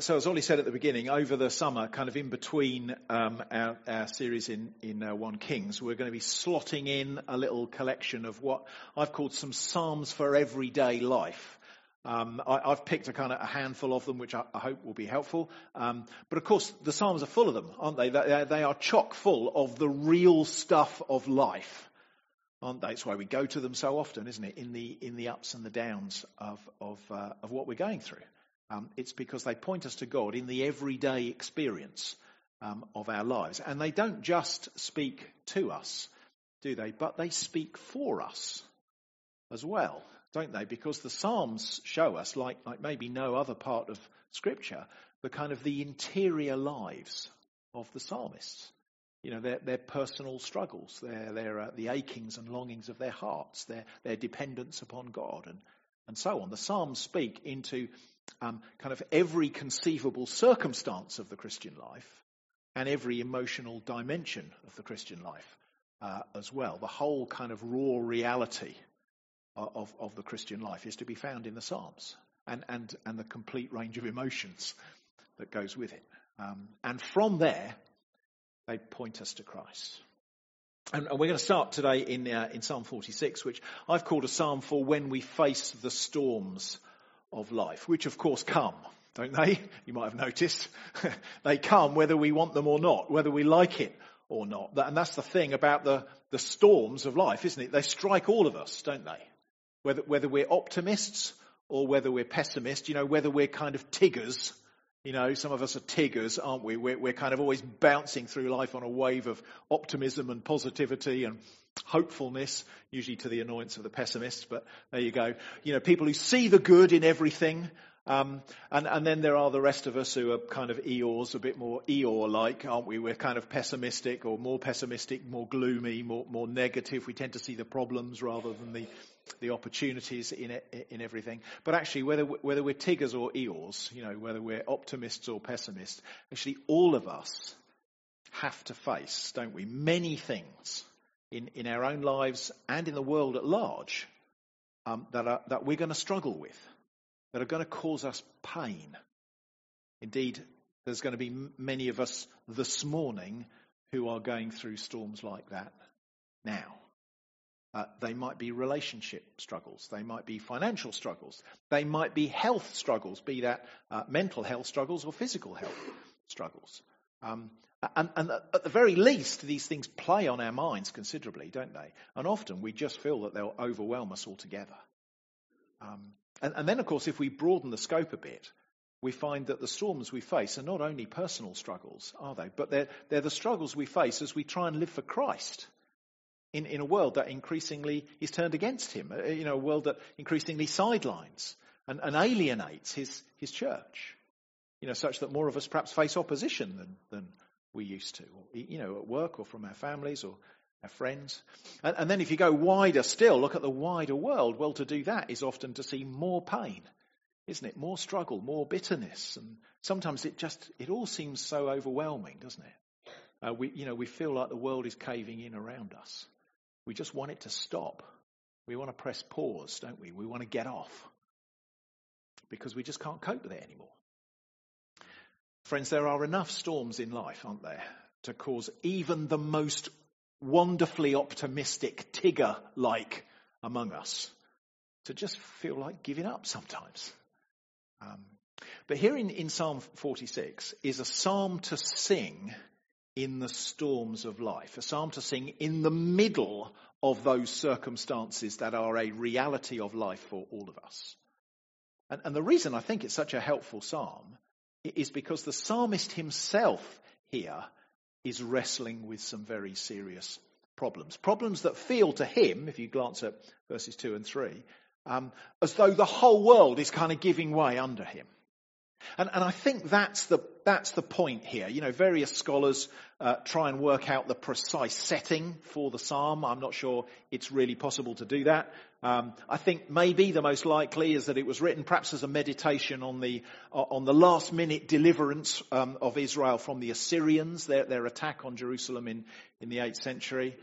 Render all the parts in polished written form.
So as Ollie said at the beginning, over the summer, kind of in between our series in 1 Kings, we're going to be slotting in a little collection of what I've called some psalms for everyday life. I've picked a handful of them, which I hope will be helpful. But of course, the psalms are full of them, aren't they? They are chock full of the real stuff of life, aren't they? It's why we go to them so often, isn't it? In the ups and the downs of what we're going through. It's because they point us to God in the everyday experience of our lives. And they don't just speak to us, do they? But they speak for us as well, don't they? Because the Psalms show us, like maybe no other part of Scripture, the interior lives of the psalmists. You know, their personal struggles, their the achings and longings of their hearts, their dependence upon God, and so on. The Psalms speak into every conceivable circumstance of the Christian life and every emotional dimension of the Christian life as well. The whole raw reality of the Christian life is to be found in the Psalms and the complete range of emotions that goes with it. And from there, they point us to Christ. And we're going to start today in Psalm 46, which I've called a psalm for when we face the storms of life, which of course come, don't they? You might have noticed. They come whether we want them or not, whether we like it or not. And that's the thing about the storms of life, isn't it? They strike all of us, don't they? Whether we're optimists or whether we're pessimists, whether we're Tiggers, some of us are Tiggers, aren't we? We're always bouncing through life on a wave of optimism and positivity and hopefulness, usually to the annoyance of the pessimists, but there you go. People who see the good in everything, and then there are the rest of us who are Eeyores, a bit more Eeyore-like, aren't we? We're pessimistic or more pessimistic, more gloomy, more negative. We tend to see the problems rather than the opportunities in everything. But actually, whether we're Tiggers or Eeyores, whether we're optimists or pessimists, actually all of us have to face, don't we, many things in our own lives and in the world at large, that we're going to struggle with, that are going to cause us pain. Indeed, there's going to be many of us this morning who are going through storms like that now. They might be relationship struggles. They might be financial struggles. They might be health struggles, be that mental health struggles or physical health struggles. And at the very least, these things play on our minds considerably, don't they? And often we just feel that they'll overwhelm us altogether. And then, of course, if we broaden the scope a bit, we find that the storms we face are not only personal struggles, are they? But they're the struggles we face as we try and live for Christ in a world that increasingly is turned against him, a world that increasingly sidelines and alienates his church, such that more of us perhaps face opposition than we used to, or, at work or from our families or our friends. And then if you go wider still, look at the wider world. Well, to do that is often to see more pain, isn't it? More struggle, more bitterness. And sometimes it all seems so overwhelming, doesn't it? We feel like the world is caving in around us. We just want it to stop. We want to press pause, don't we? We want to get off because we just can't cope with it anymore. Friends, there are enough storms in life, aren't there, to cause even the most wonderfully optimistic Tigger-like among us to just feel like giving up sometimes. But here in Psalm 46 is a psalm to sing in the storms of life, a psalm to sing in the middle of those circumstances that are a reality of life for all of us. And the reason I think it's such a helpful psalm is because the psalmist himself here is wrestling with some very serious problems. Problems that feel to him, if you glance at verses 2 and 3, as though the whole world is giving way under him. And I think that's the point here. Various scholars try and work out the precise setting for the psalm. I'm not sure it's really possible to do that. I think maybe the most likely is that it was written perhaps as a meditation on the last minute deliverance of Israel from the Assyrians, their attack on Jerusalem in the 8th century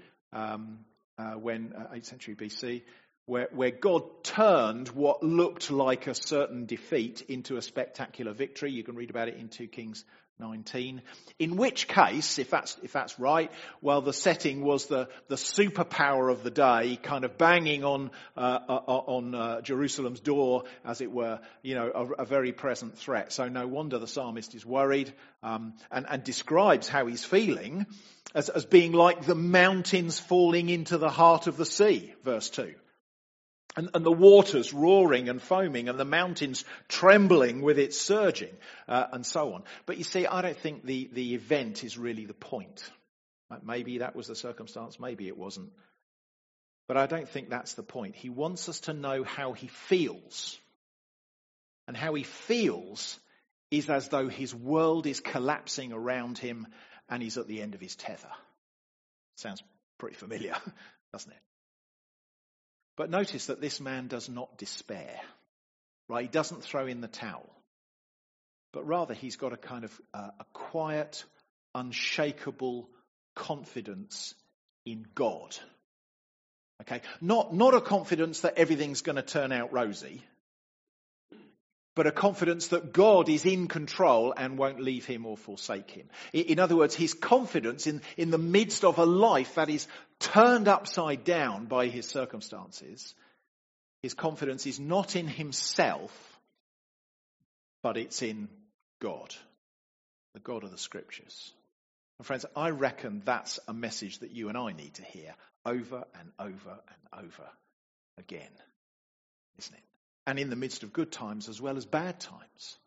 BC. where God turned what looked like a certain defeat into a spectacular victory. You can read about it in 2 Kings 19. In which case, if that's right, well, the setting was the superpower of the day, kind of banging on Jerusalem's door, as it were, a very present threat. So no wonder the psalmist is worried, and describes how he's feeling as being like the mountains falling into the heart of the sea, verse 2. And the waters roaring and foaming and the mountains trembling with its surging, and so on. But you see, I don't think the event is really the point. Maybe that was the circumstance, maybe it wasn't. But I don't think that's the point. He wants us to know how he feels. And how he feels is as though his world is collapsing around him and he's at the end of his tether. Sounds pretty familiar, doesn't it? But notice that this man does not despair, right? He doesn't throw in the towel, but rather he's got a kind of a quiet, unshakable confidence in God. Okay, not a confidence that everything's going to turn out rosy, but a confidence that God is in control and won't leave him or forsake him. In other words, his confidence in the midst of a life that is turned upside down by his circumstances, his confidence is not in himself, but it's in God, the God of the Scriptures. And friends, I reckon that's a message that you and I need to hear over and over and over again, isn't it? And in the midst of good times as well as bad times.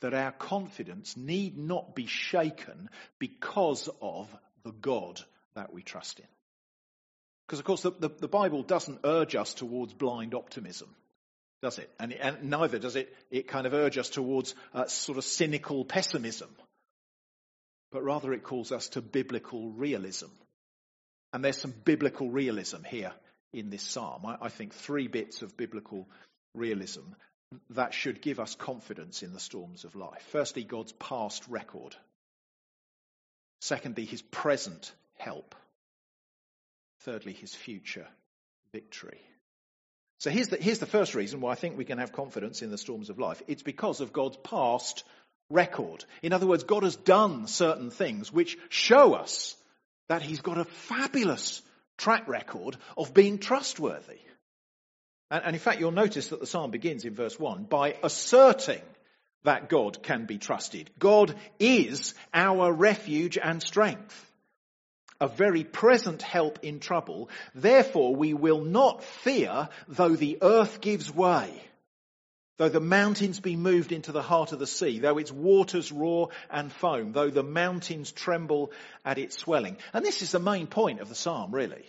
That our confidence need not be shaken because of the God that we trust in. Because of course the Bible doesn't urge us towards blind optimism, does it? And neither does it kind of urge us towards sort of cynical pessimism. But rather it calls us to biblical realism. And there's some biblical realism here in this psalm. I think 3 bits of biblical realism that should give us confidence in the storms of life. Firstly, God's past record. Secondly, his present help. Thirdly, his future victory. So here's the first reason why I think we can have confidence in the storms of life. It's because of God's past record. In other words, God has done certain things which show us that he's got a fabulous track record of being trustworthy. And in fact, you'll notice that the psalm begins in verse 1 by asserting that God can be trusted. God is our refuge and strength, a very present help in trouble. Therefore, we will not fear, though the earth gives way, though the mountains be moved into the heart of the sea, though its waters roar and foam, though the mountains tremble at its swelling. And this is the main point of the psalm, really.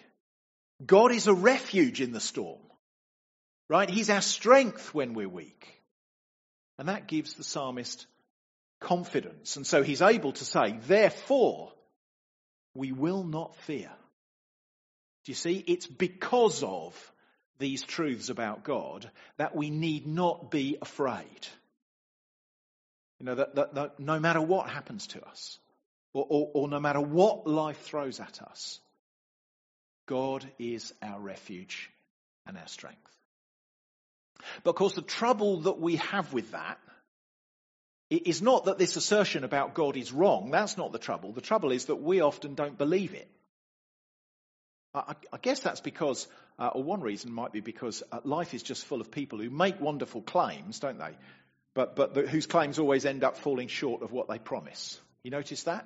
God is a refuge in the storm, right? He's our strength when we're weak. And that gives the psalmist confidence. And so he's able to say, therefore, we will not fear. Do you see? It's because of these truths about God that we need not be afraid. That no matter what happens to us, or no matter what life throws at us, God is our refuge and our strength. But of course, the trouble that we have with that is not that this assertion about God is wrong. That's not the trouble. The trouble is that we often don't believe it. I guess that's because, or one reason might be because life is just full of people who make wonderful claims, don't they? But whose claims always end up falling short of what they promise. You notice that?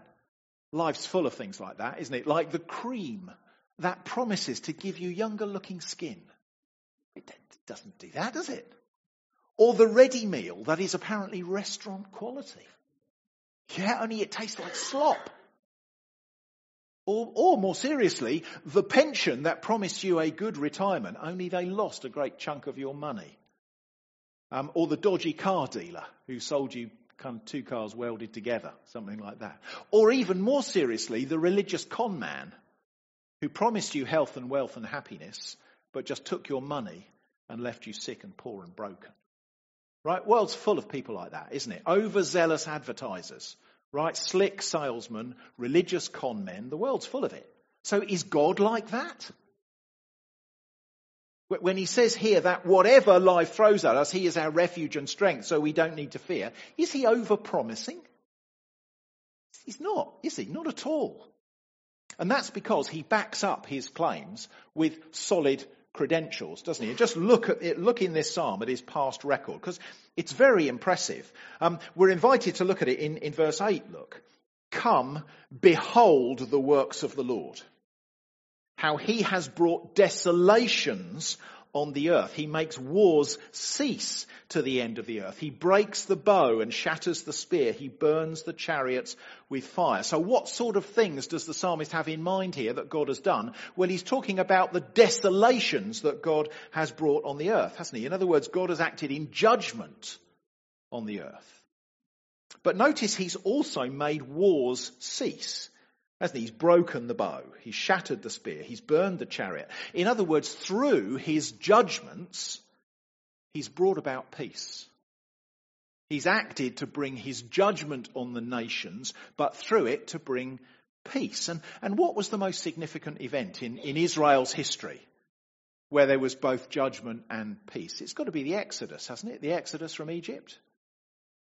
Life's full of things like that, isn't it? Like the cream that promises to give you younger looking skin. It doesn't do that, does it? Or the ready meal that is apparently restaurant quality. Yeah, only it tastes like slop. Or more seriously, the pension that promised you a good retirement, only they lost a great chunk of your money. Or the dodgy car dealer who sold you kind of 2 cars welded together, something like that. Or even more seriously, the religious con man who promised you health and wealth and happiness, but just took your money and left you sick and poor and broken. Right? World's full of people like that, isn't it? Overzealous advertisers. Right, slick salesmen, religious con men, the world's full of it. So is God like that? When he says here that whatever life throws at us, he is our refuge and strength, so we don't need to fear. Is he over-promising? He's not, is he? Not at all. And that's because he backs up his claims with solid credentials, doesn't he? And just look at it, look in this psalm at his past record, because it's very impressive. We're invited to look at it in verse 8, look. Come, behold the works of the Lord. How he has brought desolations on the earth. He makes wars cease to the end of the earth. He breaks the bow and shatters the spear. He burns the chariots with fire. So what sort of things does the psalmist have in mind here that God has done? Well, he's talking about the desolations that God has brought on the earth, hasn't he? In other words, God has acted in judgment on the earth. But notice he's also made wars cease. Hasn't he? He's broken the bow, he's shattered the spear, he's burned the chariot. In other words, through his judgments, he's brought about peace. He's acted to bring his judgment on the nations, but through it to bring peace. And what was the most significant event in Israel's history where there was both judgment and peace? It's got to be the Exodus, hasn't it? The Exodus from Egypt.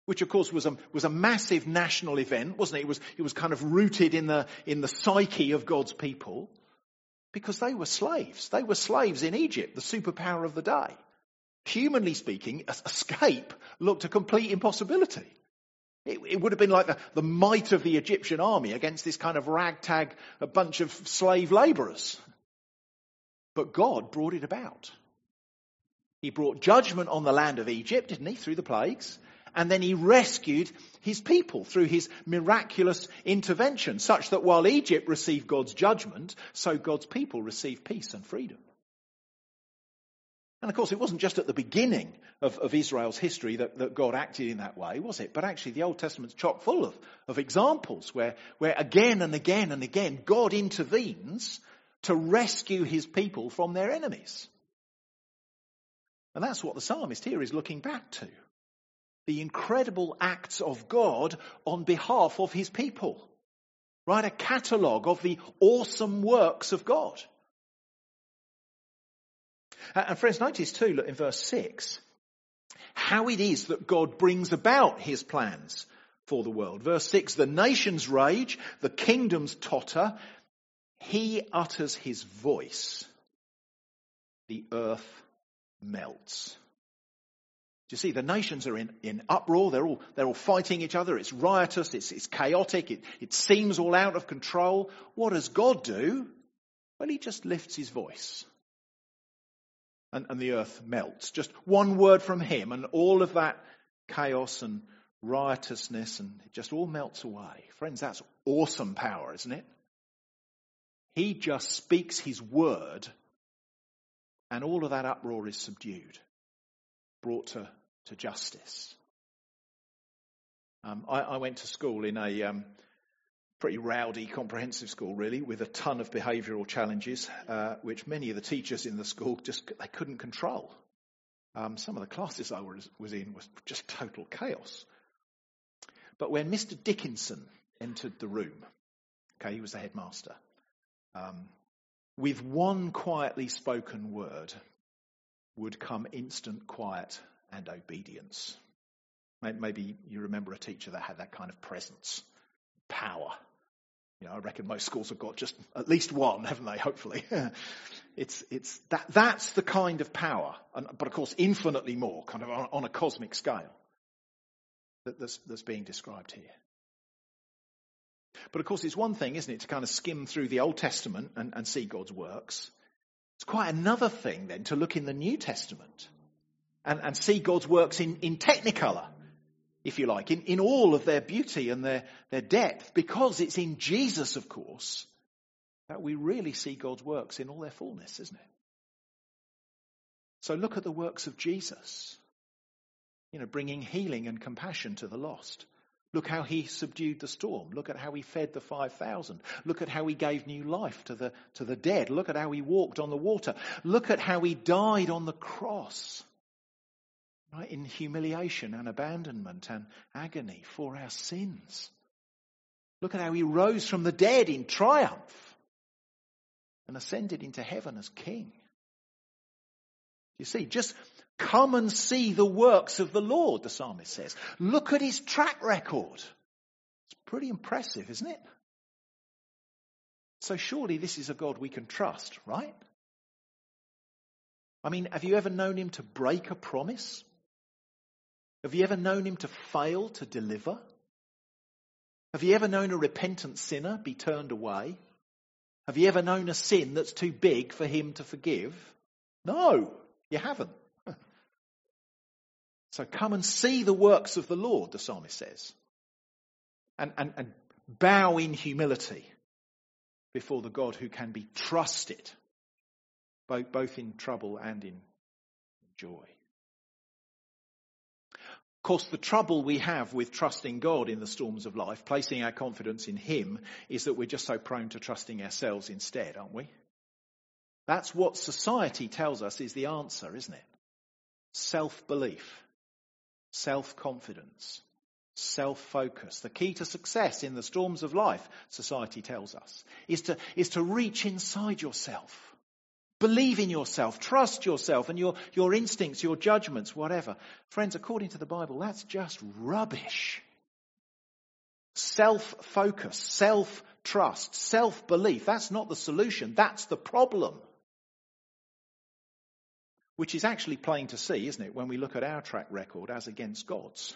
Which, of course, was a massive national event, wasn't it? It was kind of rooted in the psyche of God's people, because they were slaves. They were slaves in Egypt, the superpower of the day. Humanly speaking, escape looked a complete impossibility. It would have been like the might of the Egyptian army against this kind of ragtag, a bunch of slave laborers. But God brought it about. He brought judgment on the land of Egypt, didn't he, through the plagues? And then he rescued his people through his miraculous intervention, such that while Egypt received God's judgment, so God's people received peace and freedom. And of course, it wasn't just at the beginning of Israel's history that God acted in that way, was it? But actually, the Old Testament's chock full of examples where again and again and again, God intervenes to rescue his people from their enemies. And that's what the psalmist here is looking back to. The incredible acts of God on behalf of his people. Right? A catalogue of the awesome works of God. And friends, notice too, look in verse 6, how it is that God brings about his plans for the world. Verse 6, the nations rage, the kingdoms totter, he utters his voice, the earth melts. Do you see, the nations are in uproar, they're all fighting each other, it's riotous, it's chaotic, it seems all out of control. What does God do? Well, he just lifts his voice and the earth melts. Just one word from him and all of that chaos and riotousness, and it just all melts away. Friends, that's awesome power, isn't it? He just speaks his word and all of that uproar is subdued. Brought to justice. I went to school in a pretty rowdy comprehensive school, really, with a ton of behavioural challenges, which many of the teachers in the school they couldn't control. Some of the classes I was in was just total chaos. But when Mr. Dickinson entered the room, okay, he was the headmaster, with one quietly spoken word, would come instant quiet and obedience. Maybe you remember a teacher that had that kind of presence, power. You know, I reckon most schools have got just at least one, haven't they? Hopefully, it's that's the kind of power, but of course, infinitely more, kind of on a cosmic scale that's being described here. But of course, it's one thing, isn't it, to kind of skim through the Old Testament and see God's works. It's quite another thing, then, to look in the New Testament and see God's works in technicolor, if you like, in all of their beauty and their depth, because it's in Jesus, of course, that we really see God's works in all their fullness, isn't it? So look at the works of Jesus, you know, bringing healing and compassion to the lost. Look how he subdued the storm. Look at how he fed the 5,000. Look at how he gave new life to the dead. Look at how he walked on the water. Look at how he died on the cross, right, in humiliation and abandonment and agony for our sins. Look at how he rose from the dead in triumph and ascended into heaven as king. You see, just come and see the works of the Lord, the psalmist says. Look at his track record. It's pretty impressive, isn't it? So surely this is a God we can trust, right? I mean, have you ever known him to break a promise? Have you ever known him to fail to deliver? Have you ever known a repentant sinner be turned away? Have you ever known a sin that's too big for him to forgive? No, you haven't. So come and see the works of the Lord, the psalmist says, and bow in humility before the God who can be trusted, both in trouble and in joy. Of course, the trouble we have with trusting God in the storms of life, placing our confidence in him, is that we're just so prone to trusting ourselves instead, aren't we? That's what society tells us is the answer, isn't it? Self-belief, self-confidence, self-focus. The key to success in the storms of life, society tells us, is to reach inside yourself. Believe in yourself, trust yourself and your instincts, your judgments, whatever. Friends, according to the Bible, that's just rubbish. Self-focus, self-trust, self-belief, that's not the solution, that's the problem. Which is actually plain to see, isn't it, when we look at our track record as against God's.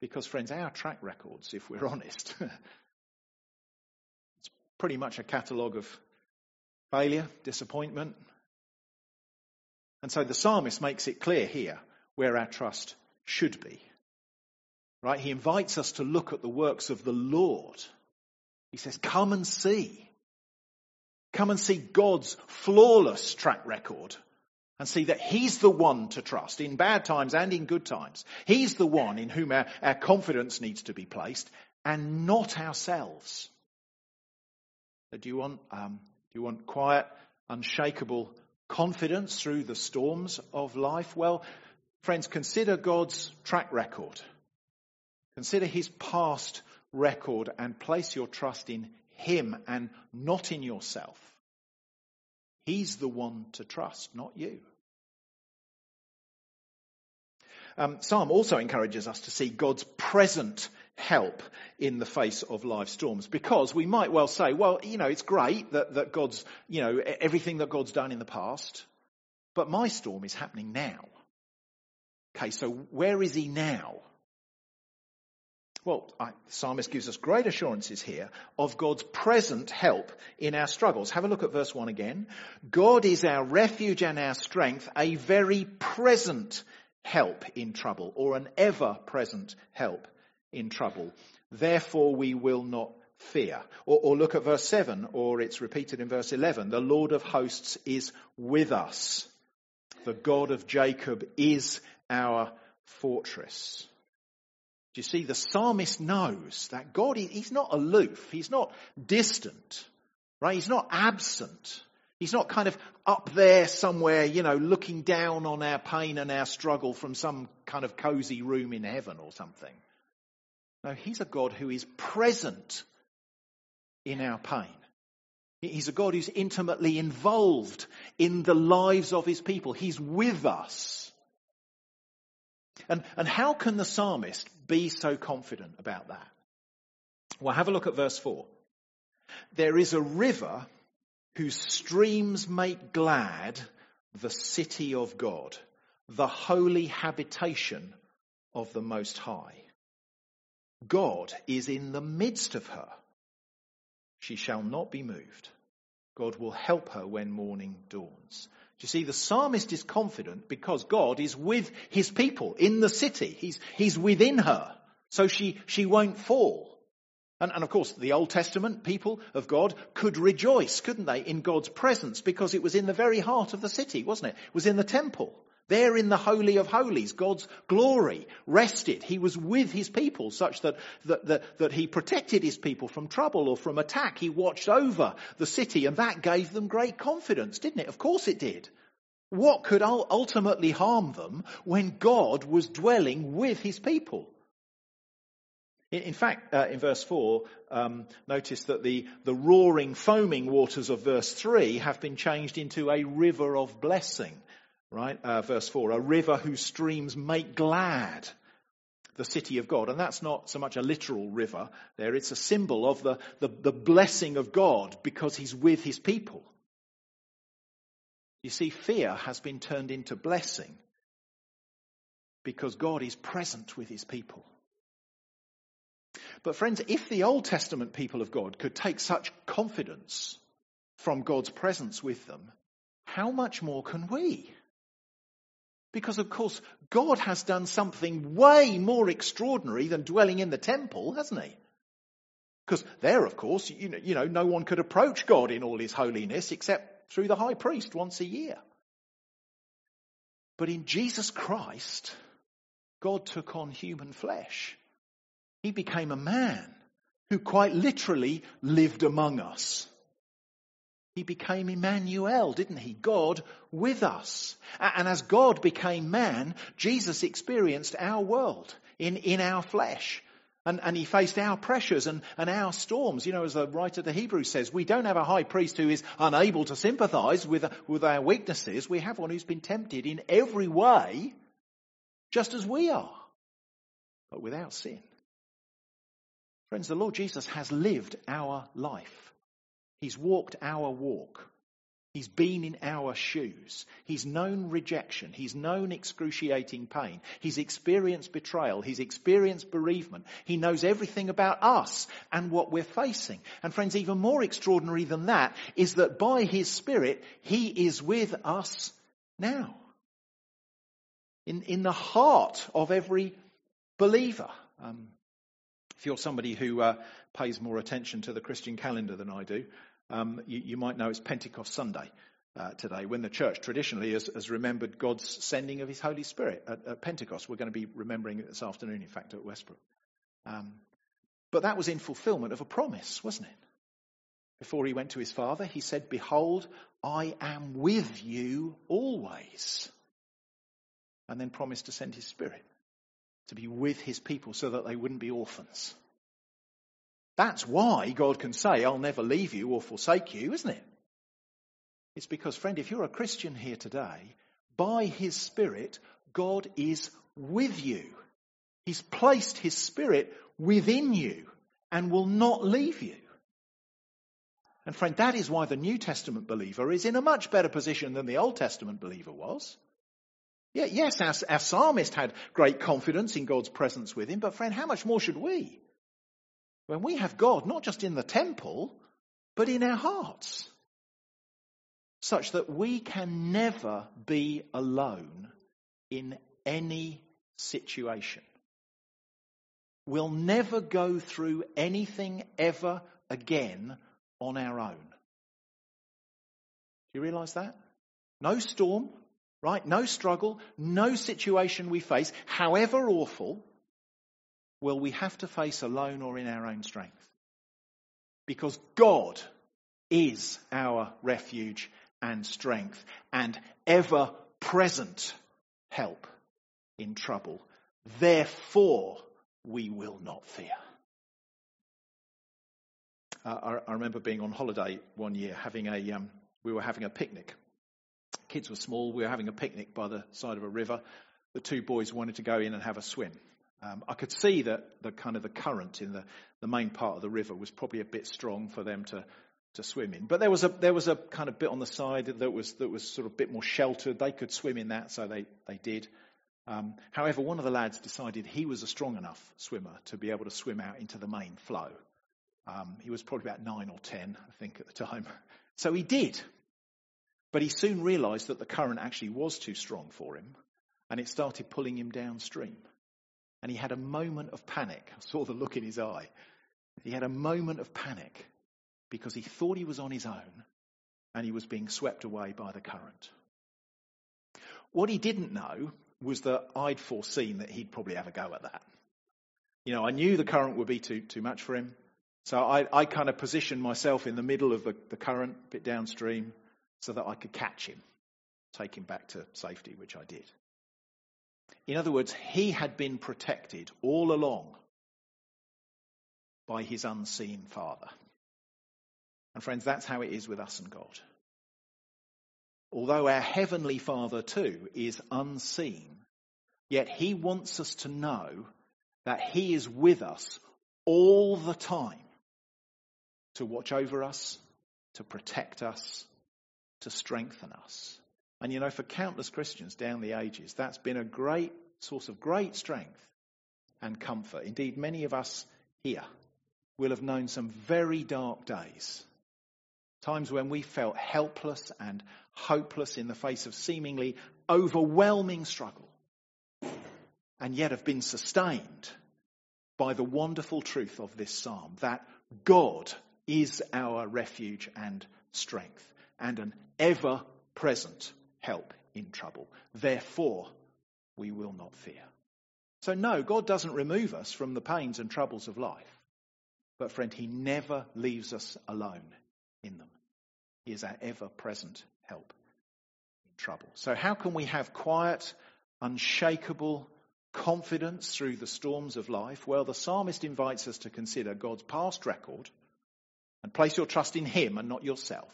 Because, friends, our track records, if we're honest, it's pretty much a catalogue of failure, disappointment. And so the psalmist makes it clear here where our trust should be. Right? He invites us to look at the works of the Lord. He says, come and see. Come and see God's flawless track record. And see that he's the one to trust in bad times and in good times. He's the one in whom our confidence needs to be placed and not ourselves. So do you want quiet, unshakable confidence through the storms of life? Well, friends, consider God's track record. Consider his past record and place your trust in him and not in yourself. He's the one to trust, not you. Psalm also encourages us to see God's present help in the face of life storms, because we might well say, well, you know, it's great that God's, you know, everything that God's done in the past, but my storm is happening now. Okay, so where is he now? Well, the psalmist gives us great assurances here of God's present help in our struggles. Have a look at verse 1 again. God is our refuge and our strength, a very present help in trouble, or an ever-present help in trouble. Therefore we will not fear. Or look at verse 7, or it's repeated in verse 11. The Lord of hosts is with us. The God of Jacob is our fortress. You see, the psalmist knows that God, he's not aloof, he's not distant, right? He's not absent. He's not kind of up there somewhere, you know, looking down on our pain and our struggle from some kind of cozy room in heaven or something. No, he's a God who is present in our pain. He's a God who's intimately involved in the lives of his people. He's with us. And how can the psalmist be so confident about that? Well, have a look at verse 4. There is a river whose streams make glad the city of God, the holy habitation of the Most High. God is in the midst of her. She shall not be moved. God will help her when morning dawns. Do you see, the psalmist is confident because God is with his people in the city. He's within her, so she won't fall. And of course, the Old Testament people of God could rejoice, couldn't they, in God's presence, because it was in the very heart of the city, wasn't it? It was in the temple. There in the Holy of Holies, God's glory rested. He was with his people such that he protected his people from trouble or from attack. He watched over the city, and that gave them great confidence, didn't it? Of course it did. What could ultimately harm them when God was dwelling with his people? In fact, in verse 4, notice that the roaring, foaming waters of verse 3 have been changed into a river of blessing, right? Verse 4, a river whose streams make glad the city of God. And that's not so much a literal river there. It's a symbol of the blessing of God because he's with his people. You see, fear has been turned into blessing because God is present with his people. But friends, if the Old Testament people of God could take such confidence from God's presence with them, how much more can we? Because, of course, God has done something way more extraordinary than dwelling in the temple, hasn't he? Because there, of course, you know, no one could approach God in all his holiness except through the high priest once a year. But in Jesus Christ, God took on human flesh. He became a man who quite literally lived among us. He became Emmanuel, didn't he? God with us. And as God became man, Jesus experienced our world in our flesh. And he faced our pressures and our storms. You know, as the writer of the Hebrews says, we don't have a high priest who is unable to sympathize with our weaknesses. We have one who's been tempted in every way, just as we are, but without sin. Friends, the Lord Jesus has lived our life. He's walked our walk. He's been in our shoes. He's known rejection. He's known excruciating pain. He's experienced betrayal. He's experienced bereavement. He knows everything about us and what we're facing. And friends, even more extraordinary than that is that by his Spirit, he is with us now. In the heart of every believer. If you're somebody who pays more attention to the Christian calendar than I do, you might know it's Pentecost Sunday today, when the church traditionally has remembered God's sending of his Holy Spirit at Pentecost. We're going to be remembering it this afternoon, in fact, at Westbrook. But that was in fulfillment of a promise, wasn't it? Before he went to his Father, he said, "Behold, I am with you always." And then promised to send his Spirit to be with his people so that they wouldn't be orphans. That's why God can say, "I'll never leave you or forsake you," isn't it? It's because, friend, if you're a Christian here today, by his Spirit, God is with you. He's placed his Spirit within you and will not leave you. And friend, that is why the New Testament believer is in a much better position than the Old Testament believer was. Yeah, yes, our psalmist had great confidence in God's presence with him, but friend, how much more should we? When we have God, not just in the temple, but in our hearts, such that we can never be alone in any situation. We'll never go through anything ever again on our own. Do you realise that? No storm, right? No struggle, no situation we face, however awful, will we have to face alone or in our own strength. Because God is our refuge and strength and ever-present help in trouble. Therefore, we will not fear. I remember being on holiday one year, we were having a picnic. Kids were small. We were having a picnic by the side of a river. The two boys wanted to go in and have a swim. I could see that the current in the main part of the river was probably a bit strong for them to swim in. But there was a kind of bit on the side that was sort of a bit more sheltered. They could swim in that, so they did. However, one of the lads decided he was a strong enough swimmer to be able to swim out into the main flow. He was probably about 9 or 10, I think, at the time. So he did. But he soon realised that the current actually was too strong for him, and it started pulling him downstream. And he had a moment of panic. I saw the look in his eye. He had a moment of panic because he thought he was on his own and he was being swept away by the current. What he didn't know was that I'd foreseen that he'd probably have a go at that. You know, I knew the current would be too much for him. So I kind of positioned myself in the middle of the current, a bit downstream, so that I could catch him, take him back to safety, which I did. In other words, he had been protected all along by his unseen Father. And friends, that's how it is with us and God. Although our heavenly Father too is unseen, yet he wants us to know that he is with us all the time to watch over us, to protect us, to strengthen us. And you know, for countless Christians down the ages, that's been a great source of great strength and comfort. Indeed, many of us here will have known some very dark days, times when we felt helpless and hopeless in the face of seemingly overwhelming struggle, and yet have been sustained by the wonderful truth of this psalm, that God is our refuge and strength and an ever-present help in trouble. Therefore, we will not fear. So no, God doesn't remove us from the pains and troubles of life. But friend, he never leaves us alone in them. He is our ever-present help in trouble. So how can we have quiet, unshakable confidence through the storms of life? Well, the psalmist invites us to consider God's past record and place your trust in him and not yourself.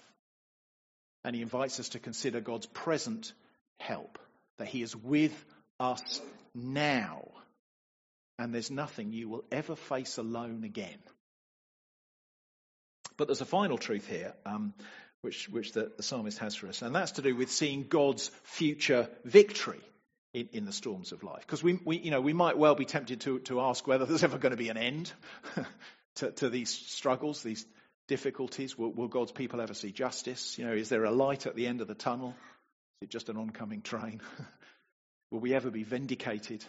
And he invites us to consider God's present help, that he is with us now. And there's nothing you will ever face alone again. But there's a final truth here, which the psalmist has for us, and that's to do with seeing God's future victory in the storms of life. Because we might well be tempted to ask whether there's ever going to be an end to these struggles, these difficulties. Will God's people ever see justice? You know, is there a light at the end of the tunnel? Is it just an oncoming train? Will we ever be vindicated?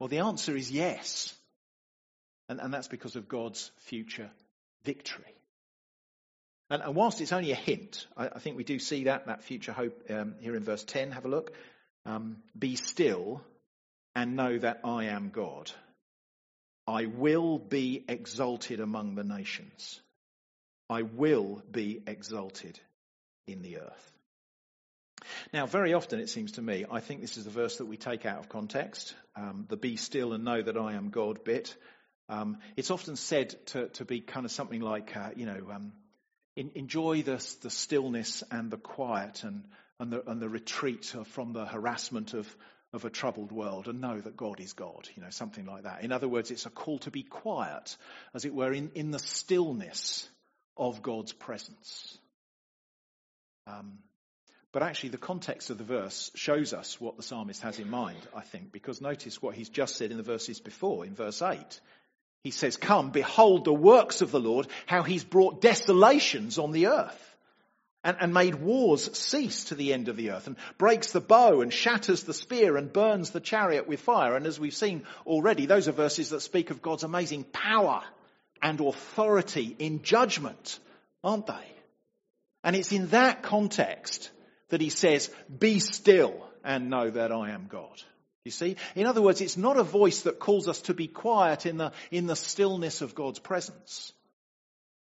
Well, the answer is yes. And that's because of God's future victory. And whilst it's only a hint, I think we do see that future hope here in verse 10. Have a look. Be still and know that I am God. I will be exalted among the nations. I will be exalted in the earth. Now, very often, it seems to me, I think this is the verse that we take out of context, the be still and know that I am God bit. It's often said to be kind of something like, enjoy the stillness and the quiet and the retreat from the harassment of a troubled world, and know that God is God, something like that. In other words, it's a call to be quiet, as it were, in the stillness of God's presence. But actually, the context of the verse shows us what the psalmist has in mind, I think, because notice what he's just said in the verses before, in verse 8. He says, come, behold the works of the Lord, how he's brought desolations on the earth and made wars cease to the end of the earth, and breaks the bow and shatters the spear and burns the chariot with fire. And as we've seen already, those are verses that speak of God's amazing power and authority in judgment, aren't they? And it's in that context that he says, be still and know that I am God. You see? In other words, it's not a voice that calls us to be quiet in the stillness of God's presence.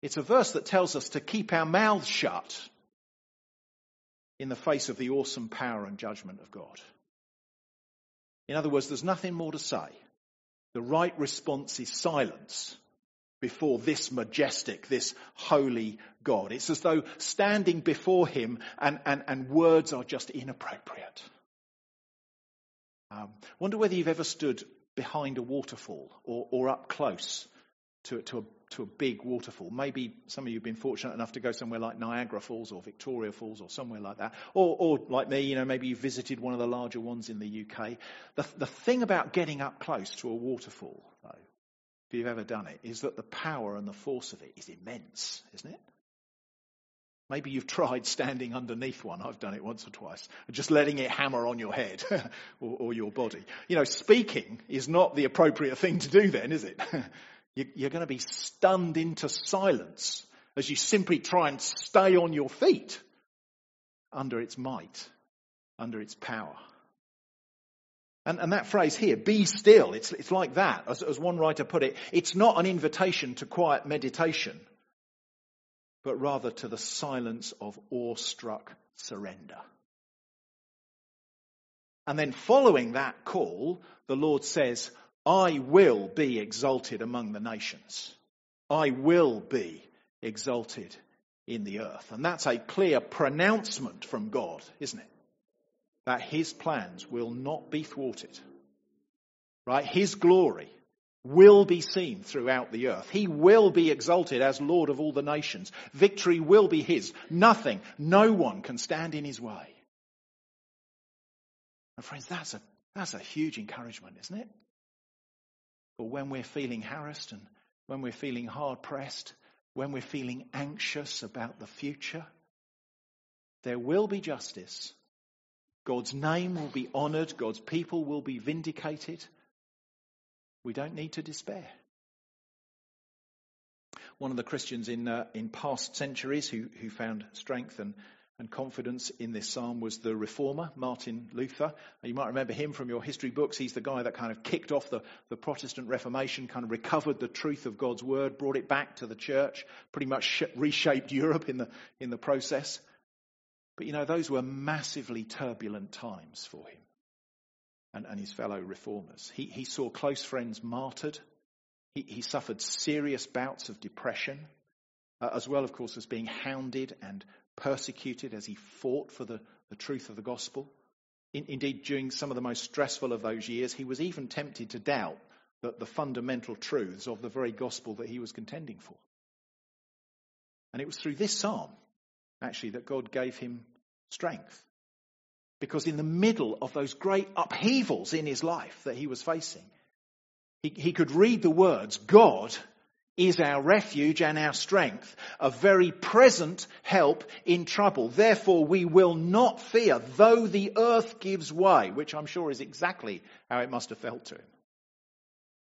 It's a verse that tells us to keep our mouths shut in the face of the awesome power and judgment of God. In other words, there's nothing more to say. The right response is silence before this majestic, this holy God. It's as though standing before him and words are just inappropriate. Wonder whether you've ever stood behind a waterfall or up close to a big waterfall. Maybe some of you have been fortunate enough to go somewhere like Niagara Falls or Victoria Falls or somewhere like that. Or like me, maybe you visited one of the larger ones in the UK. The thing about getting up close to a waterfall, though, if you've ever done it, is that the power and the force of it is immense, isn't it? Maybe you've tried standing underneath one. I've done it once or twice, just letting it hammer on your head or your body. Speaking is not the appropriate thing to do then, is it? You're going to be stunned into silence as you simply try and stay on your feet under its might, under its power. And that phrase here, be still, it's like that. As one writer put it, it's not an invitation to quiet meditation, but rather to the silence of awestruck surrender. And then following that call, the Lord says, I will be exalted among the nations. I will be exalted in the earth. And that's a clear pronouncement from God, isn't it? That his plans will not be thwarted. Right? His glory will be seen throughout the earth. He will be exalted as Lord of all the nations. Victory will be his. Nothing, no one can stand in his way. And friends, that's a huge encouragement, isn't it? But when we're feeling harassed and when we're feeling hard-pressed, when we're feeling anxious about the future, there will be justice. God's name will be honoured. God's people will be vindicated. We don't need to despair. One of the Christians in past centuries who found strength and confidence in this psalm was the reformer, Martin Luther. You might remember him from your history books. He's the guy that kind of kicked off the Protestant Reformation, kind of recovered the truth of God's word, brought it back to the church, pretty much reshaped Europe in the process. But you know, those were massively turbulent times for him and his fellow reformers. He saw close friends martyred. He suffered serious bouts of depression, as well, of course, as being hounded and persecuted as he fought for the truth of the gospel. Indeed, during some of the most stressful of those years, he was even tempted to doubt that the fundamental truths of the very gospel that he was contending for. And it was through this psalm, actually, that God gave him strength. Because in the middle of those great upheavals in his life that he was facing, he could read the words, God is our refuge and our strength, a very present help in trouble. Therefore, we will not fear, though the earth gives way, which I'm sure is exactly how it must have felt to him.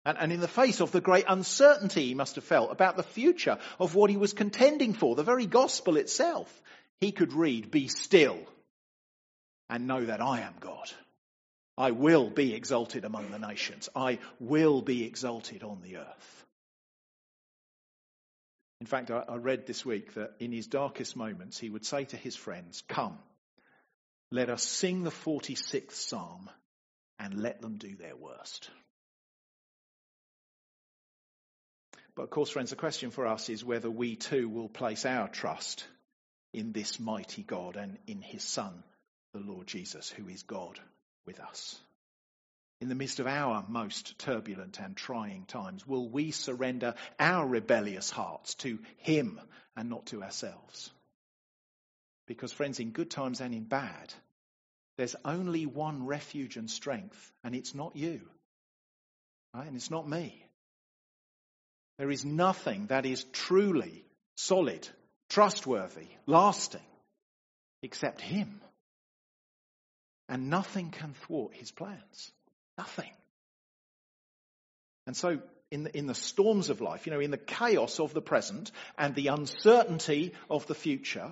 And in the face of the great uncertainty he must have felt about the future of what he was contending for, the very gospel itself, he could read, be still and know that I am God. I will be exalted among the nations. I will be exalted on the earth. In fact, I read this week that in his darkest moments, he would say to his friends, come, let us sing the 46th Psalm and let them do their worst. But of course, friends, the question for us is whether we too will place our trust in this mighty God and in his Son, the Lord Jesus, who is God with us. In the midst of our most turbulent and trying times, will we surrender our rebellious hearts to him and not to ourselves? Because friends, in good times and in bad, there's only one refuge and strength, and it's not you, right? And it's not me. There is nothing that is truly solid, trustworthy, lasting, except him. And nothing can thwart his plans. Nothing. And so in the storms of life, you know, in the chaos of the present and the uncertainty of the future,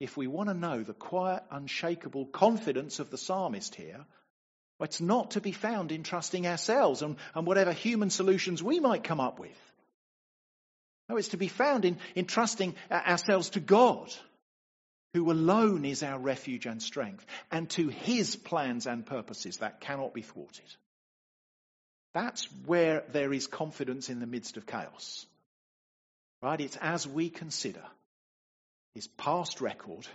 if we want to know the quiet, unshakable confidence of the psalmist here, it's not to be found in trusting ourselves and whatever human solutions we might come up with. No, it's to be found in trusting ourselves to God, who alone is our refuge and strength, and to his plans and purposes that cannot be thwarted. That's where there is confidence in the midst of chaos. Right? It's as we consider his past record,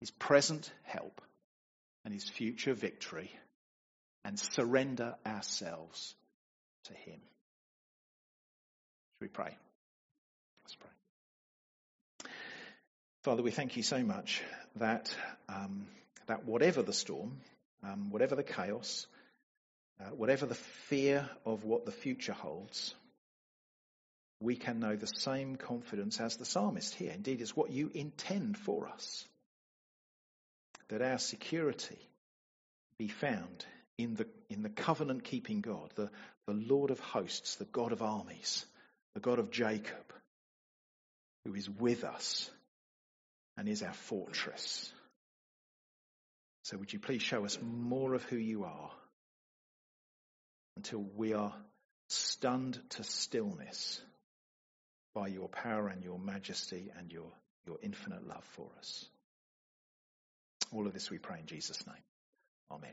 his present help, and his future victory, and surrender ourselves to him. Should we pray? Let's pray. Father, we thank you so much that whatever the storm, whatever the chaos, whatever the fear of what the future holds, we can know the same confidence as the psalmist here. Indeed, it's what you intend for us, that our security be found in the covenant-keeping God, the Lord of hosts, the God of armies, the God of Jacob, who is with us and is our fortress. So would you please show us more of who you are until we are stunned to stillness by your power and your majesty and your infinite love for us. All of this we pray in Jesus' name. Amen.